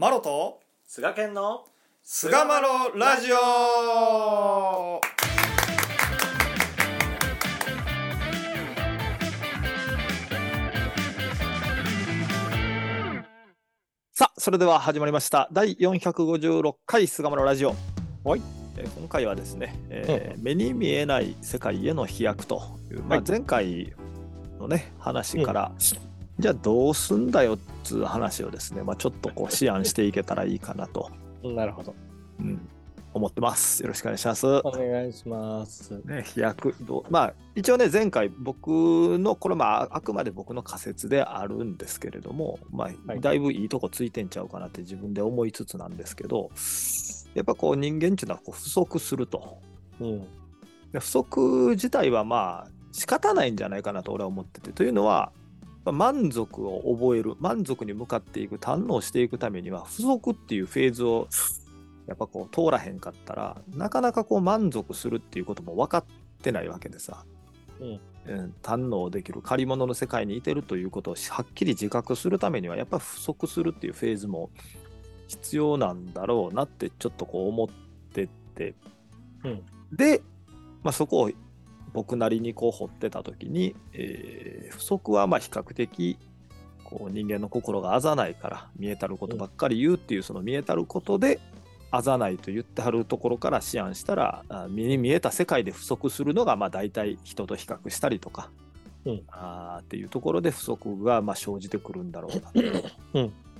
マロと菅健の菅マロラジオ。さあ、それでは始まりました第456回菅マロラジオ。はい、今回はですね、目に見えない世界への飛躍という、前回のね話から、じゃあどうすんだよっていう話をですね、ちょっとこう思案していけたらいいかなとなるほど、思ってます。よろしくお願いします。お願いします、飛躍一応ね、前回僕のこれあくまで僕の仮説であるんですけれども、だいぶいいとこついてんちゃうかなって自分で思いつつなんですけど、やっぱこう人間っていうのはこう不足すると、不足自体は仕方ないんじゃないかなと俺は思ってて、というのは満足を覚える、満足に向かっていく、堪能していくためには不足っていうフェーズをやっぱこう通らへんかったら、なかなかこう満足するっていうことも分かってないわけでさ、堪能できる借り物の世界にいてるということをはっきり自覚するためには、やっぱ不足するっていうフェーズも必要なんだろうなってちょっとこう思ってて、で、そこを僕なりにこう掘ってた時に、不足は比較的こう人間の心があざないから見えたることばっかり言うっていう、その見えたることであざないと言ってはるところから思案したら、目に見えた世界で不足するのが大体人と比較したりとか、っていうところで不足が生じてくるんだろうなと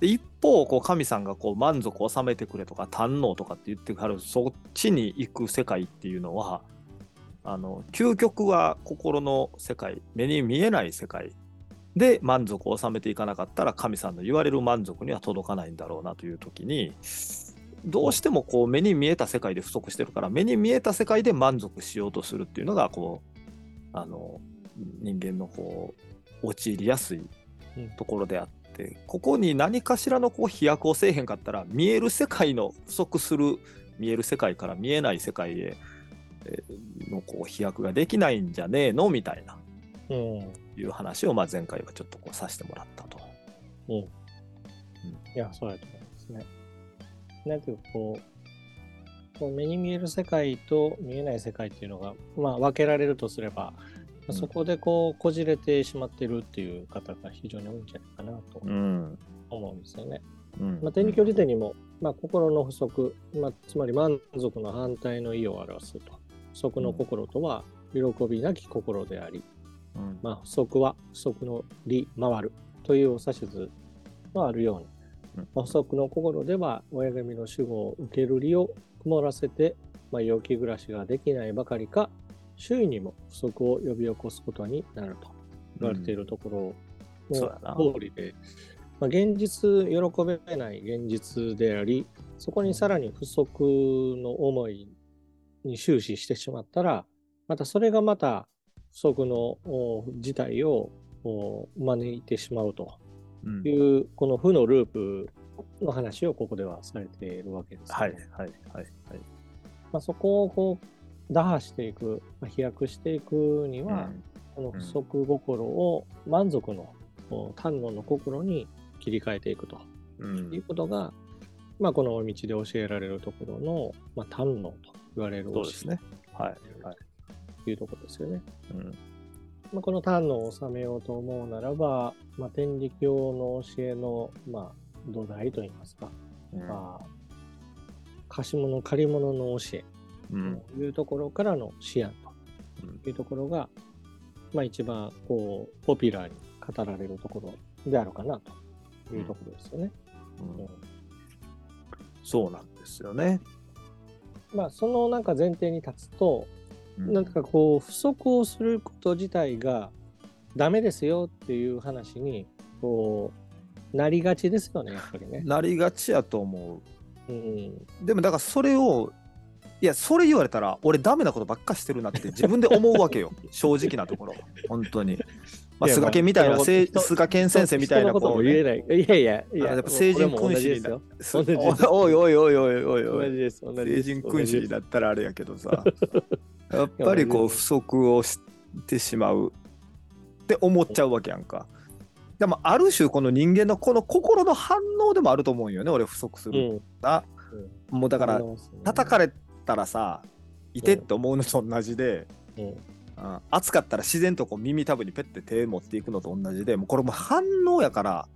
で、一方こう神さんがこう満足を収めてくれとか堪能とかって言ってはる、そっちに行く世界っていうのは、究極は心の世界、目に見えない世界で満足を収めていかなかったら、神さんの言われる満足には届かないんだろうなという時に、どうしてもこう目に見えた世界で不足してるから、目に見えた世界で満足しようとするっていうのがこう人間のこう陥りやすいところであって、ここに何かしらのこう飛躍をせえへんかったら、見える世界の不足する見える世界から見えない世界へのこう飛躍ができないんじゃねえのみたいな、いう話を前回はちょっとこうさせてもらったと。いや、そうやと思いますね。なんかこう目に見える世界と見えない世界っていうのが、分けられるとすれば、そこでこじれてしまってるっていう方が非常に多いんじゃないかなと思うんですよね。定義教辞典にも、心の不足、つまり満足の反対の意を表すと、不足の心とは喜びなき心であり、不足は不足の利回るという指図があるように、不足の心では親神の守護を受ける利を曇らせて、良き暮らしができないばかりか、周囲にも不足を呼び起こすことになると言われているところの通りで、現実、喜べない現実であり、そこにさらに不足の思いに終始してしまったら、またそれがまた不足の事態を招いてしまうという、この負のループの話をここではされているわけです、ね。そこを打破していく、飛躍していくには、この不足心を満足の堪能の心に切り替えていくと、いうことが、この道で教えられるところの、堪能と言われる教えですね。いうところですよね。この堪能を収めようと思うならば、天理教の教えの、土台といいますか、貸し物借り物の教えというところからの思案というところが、一番ポピュラーに語られるところであるかなというところですよね。そうなんですよね。その前提に立つと、不足をすること自体がダメですよっていう話になりがちですよね、やっぱりね。なりがちやと思う。でもだからそれを、いや、それ言われたら俺ダメなことばっかしてるなって自分で思うわけよ正直なところ本当に、菅健みたいな、菅健先生みたいなことも言えない。やっぱ成人君子になった成人君子になったらあれやけどさやっぱり不足をしてしまうって思っちゃうわけやんか。でもある種この人間のこの心の反応でもあると思うよね、俺不足するな、うん、もうだから叩かれたらさいてって思うのと同じで、うんうん、暑かったら自然とこう耳たぶにペッて手持っていくのと同じで、もうこれも反応やから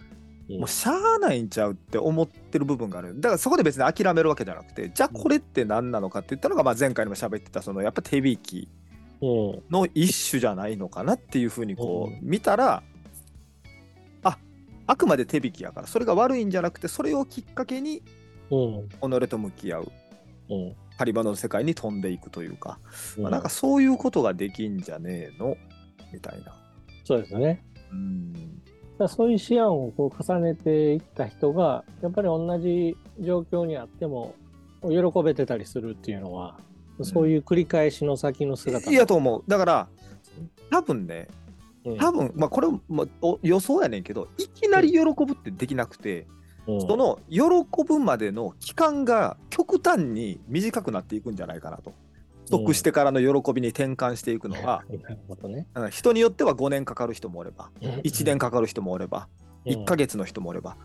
もうしゃあないんちゃうって思ってる部分がある。だからそこで別に諦めるわけじゃなくて、じゃあこれって何なのかって言ったのが、まあ前回にも喋ってたそのやっぱ手引きの一種じゃないのかなっていうふうにこう見たら、あ、あくまで手引きやからそれが悪いんじゃなくて、それをきっかけに己と向き合う狩場の世界に飛んでいくというか、まあなんかそういうことができんじゃねえのみたいな。そうですね、うん、そういう思案をこう重ねていった人がやっぱり同じ状況にあっても喜べてたりするっていうのは、うん、そういう繰り返しの先の姿いやと思う。だから多分ね、まあ、これも予想やねんけど、いきなり喜ぶってできなくて、うん、その喜ぶまでの期間が極端に短くなっていくんじゃないかなと。得してからの喜びに転換していくのは、うん、人によっては5年かかる人もおれば、1年かかる人もおれば、1ヶ月の人もおれば、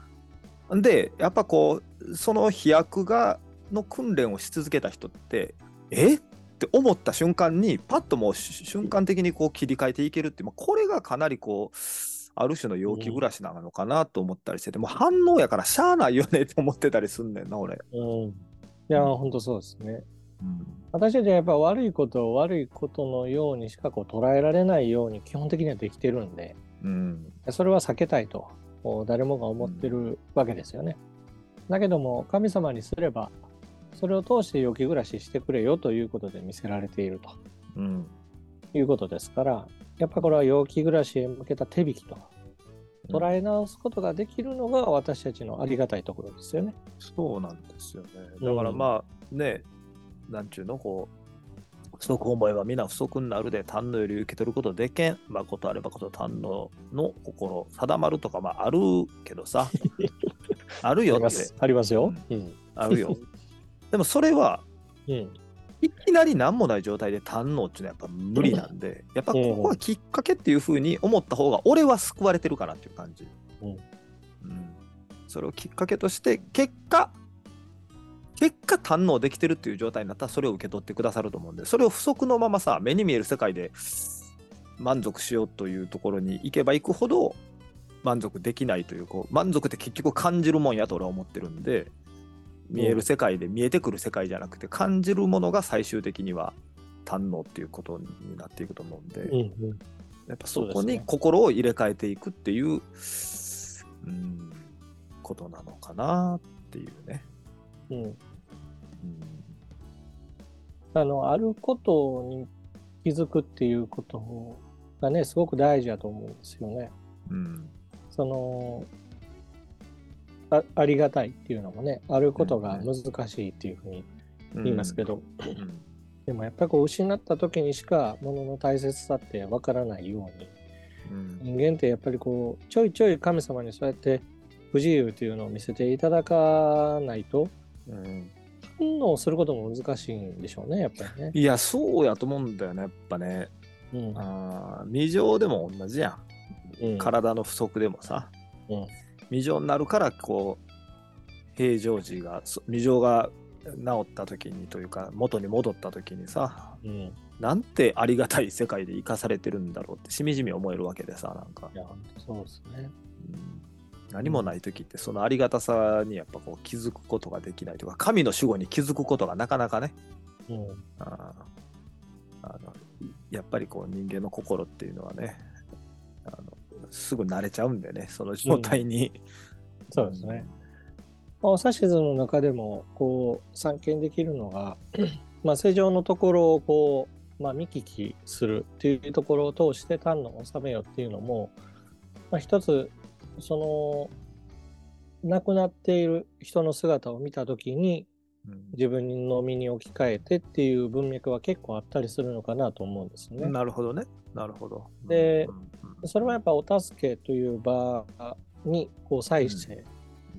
でやっぱこうその飛躍がの訓練をし続けた人って、えって思った瞬間にパッともう瞬間的にこう切り替えていけるって、これがかなりこうある種の陽気暮らしなのかなと思ったりしてて、もう反応やからしゃあないよねって思ってたりすんねんな俺、うん、いやほんとそうですね、うん、私たちはやっぱり悪いことを悪いことのようにしかこう捉えられないように基本的にはできてるんで、うん、それは避けたいと誰もが思ってるわけですよね、うん、だけども神様にすればそれを通して良き暮らししてくれよということで見せられていると、うん、いうことですから、やっぱこれは良き暮らしへ向けた手引きと捉え直すことができるのが私たちのありがたいところですよね、うん、そうなんですよね。だからまあね、なんちゅうのこう不足思えば皆不足になるで、単のより受け取ることでけん、まあことあればこと単のの心定まるとか、まああるけどさあるよってありますよ、うん、あるよでもそれは、うん、いきなり何もない状態で単のっていうのはやっぱ無理なんで、やっぱここはきっかけっていうふうに思った方が俺は救われてるかなっていう感じ、うんうん、それをきっかけとして結果堪能できてるっていう状態になったらそれを受け取ってくださると思うんで、それを不足のままさ目に見える世界で満足しようというところに行けば行くほど満足できないという、こう満足って結局感じるもんやと俺は思ってるんで、見える世界で見えてくる世界じゃなくて感じるものが最終的には堪能っていうことになっていくと思うんで、うんうん、やっぱそこに心を入れ替えていくっていう、ことなのかなっていうね、うんうん、あることに気づくっていうことがねすごく大事だと思うんですよね、うん、その ありがたいっていうのもね、あることが難しいっていうふうに言いますけど、うんうん、でもやっぱりこう失った時にしかものの大切さってわからないように、うん、人間ってやっぱりこうちょいちょい神様にそうやって不自由というのを見せていただかないと、うん、反応することも難しいんでしょうね、やっぱりね。いやそうやと思うんだよねやっぱね、うん、未情でも同じやん、うん、体の不足でもさ、うん、未情になるからこう平常時が未情が治った時にというか元に戻った時にさ、うん、なんてありがたい世界で生かされてるんだろうってしみじみ思えるわけでさ、なんかいやそうですね、うん何もない時ってそのありがたさにやっぱこう気づくことができないとか、神の守護に気づくことがなかなかね、うん、やっぱりこう人間の心っていうのはねすぐ慣れちゃうんでね、その状態に、うん、そうですね、まあ、お指図の中でもこう参見できるのが、まあ、正常のところをこう、まあ、見聞きするっていうところを通して単の収めよっていうのも、まあ、一つその亡くなっている人の姿を見たときに自分の身に置き換えてっていう文脈は結構あったりするのかなと思うんですね。なるほどね、なるほど。で、それはやっぱお助けという場にこう際して、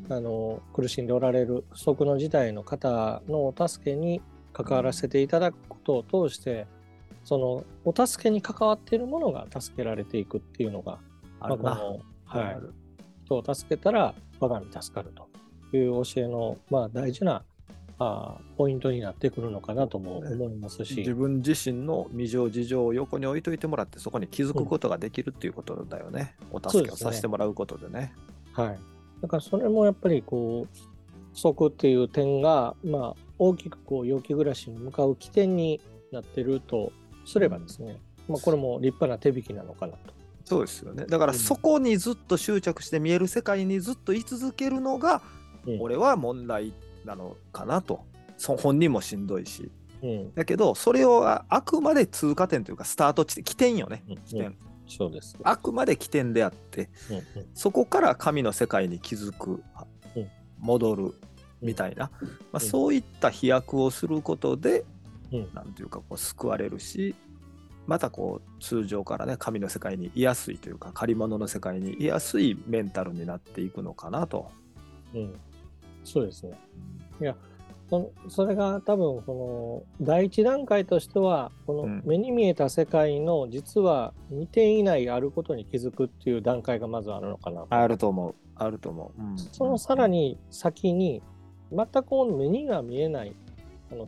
うん、苦しんでおられる不足の事態の方のお助けに関わらせていただくことを通して、そのお助けに関わっているものが助けられていくっていうのがあるな、まあとなる、人を助けたら我が身助かるという教えの、まあ、大事なポイントになってくるのかなとも思いますし、自分自身の未成事情を横に置いといてもらって、そこに気づくことができるっていうことだよね、うん、お助けをさせてもらうことでね、はい、だからそれもやっぱりこう不足っていう点が、まあ、大きくこう陽気暮らしに向かう起点になってるとすればですね、まあ、これも立派な手引きなのかなと。そうですよね。だからそこにずっと執着して見える世界にずっと居続けるのが、うん、俺は問題なのかなと。本人もしんどいし、うん、だけどそれをあくまで通過点というかスタート地点、起点よね、起点、うん、そうです。あくまで起点であって、うんうん、そこから神の世界に気づく、うん、戻るみたいな、うん、まあ、そういった飛躍をすることで、うん、なんていうかこう救われるし、またこう通常からね、神の世界に居やすいというか借り物の世界に居やすいメンタルになっていくのかなと、うん、そうですね。いや、それが多分この第一段階としては、この目に見えた世界の実は見ていないあることに気づくっていう段階がまずあるのかな。あると思う、あると思う、うん、そのさらに先に全く目にが見えない、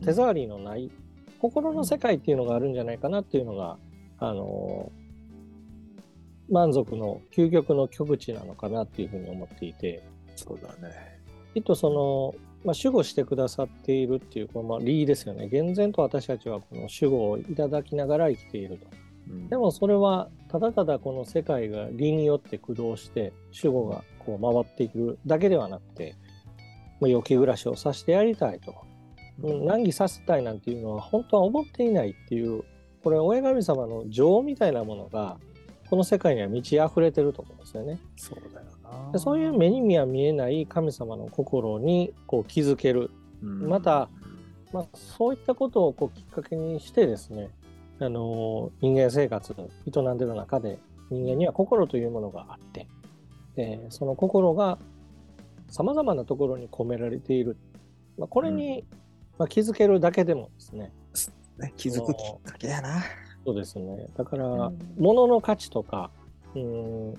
手触りのない、うん、心の世界っていうのがあるんじゃないかなっていうのが、満足の究極の極地なのかなっていうふうに思っていて、そうだね。きっとその、まあ、守護してくださっているっていうこの、まあ、理ですよね。厳然と私たちはこの守護をいただきながら生きていると、うん、でもそれはただただこの世界が理によって駆動して守護がこう回っていくだけではなくて、まあ、良き暮らしをさせてやりたいと、難儀させたいなんていうのは本当は思っていないっていう、これは親神様の情みたいなものがこの世界には満ち溢れてると思うんですよね。そうだよな。で、そういう目には見えない神様の心にこう気づける、うん、また、まあ、そういったことをこうきっかけにしてですね、人間生活を営んでる中で人間には心というものがあって、でその心がさまざまなところに込められている、まあ、これに、うん、まあ、気づけるだけでもですね、気づくきっかけやな。そうですね。だから、うん、物の価値とか、値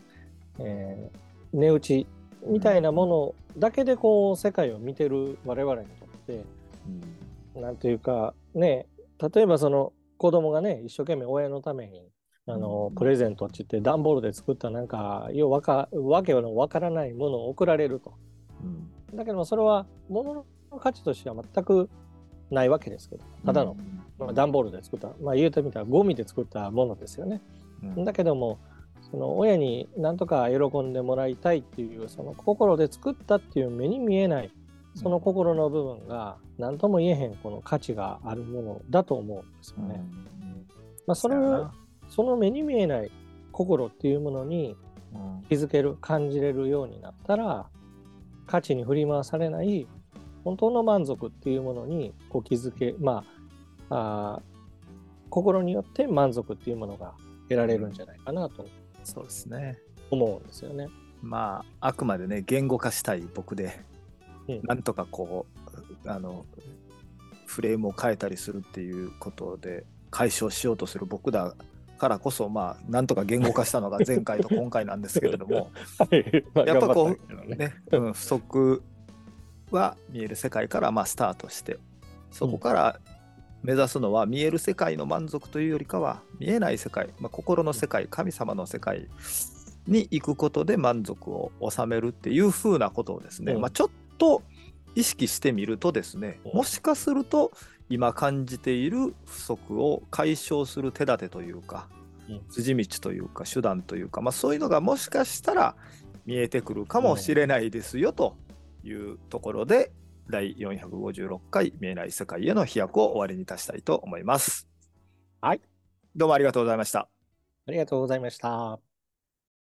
打ちみたいなものだけでこう世界を見てる我々にとって、うん、なんていうかね、例えばその子供がね、一生懸命親のためにプレゼントって言って段ボールで作ったなんかわけのわからないものを送られると、うん、だけどそれは物の価値としては全くないわけですけど、ただの、まあ、段ボールで作った、まあ、言うてみたらゴミで作ったものですよね、うん、だけどもその親に何とか喜んでもらいたいっていう、その心で作ったっていう目に見えないその心の部分が何とも言えへんこの価値があるものだと思うんですよね、うん、まあ、その目に見えない心っていうものに気づける、感じれるようになったら、価値に振り回されない本当の満足っていうものにこう気づけ、まあ、心によって満足っていうものが得られるんじゃないかなと、そうですね、思うんですよね。まあ、あくまでね、言語化したい僕で、うん、なんとかこうフレームを変えたりするっていうことで解消しようとする僕だからこそ、まあ、なんとか言語化したのが前回と今回なんですけれども、はい、まあ、やっぱこうね、うん、不足は見える世界からまあスタートして、そこから目指すのは見える世界の満足というよりかは見えない世界、まあ、心の世界、神様の世界に行くことで満足を収めるっていう風なことをですね、まあ、ちょっと意識してみるとですね、もしかすると今感じている不足を解消する手立てというか、筋道というか手段というか、まあ、そういうのがもしかしたら見えてくるかもしれないですよというところで、第456回見えない世界への飛躍を終わりにいたしたいと思います。はい、どうもありがとうございました。ありがとうございました。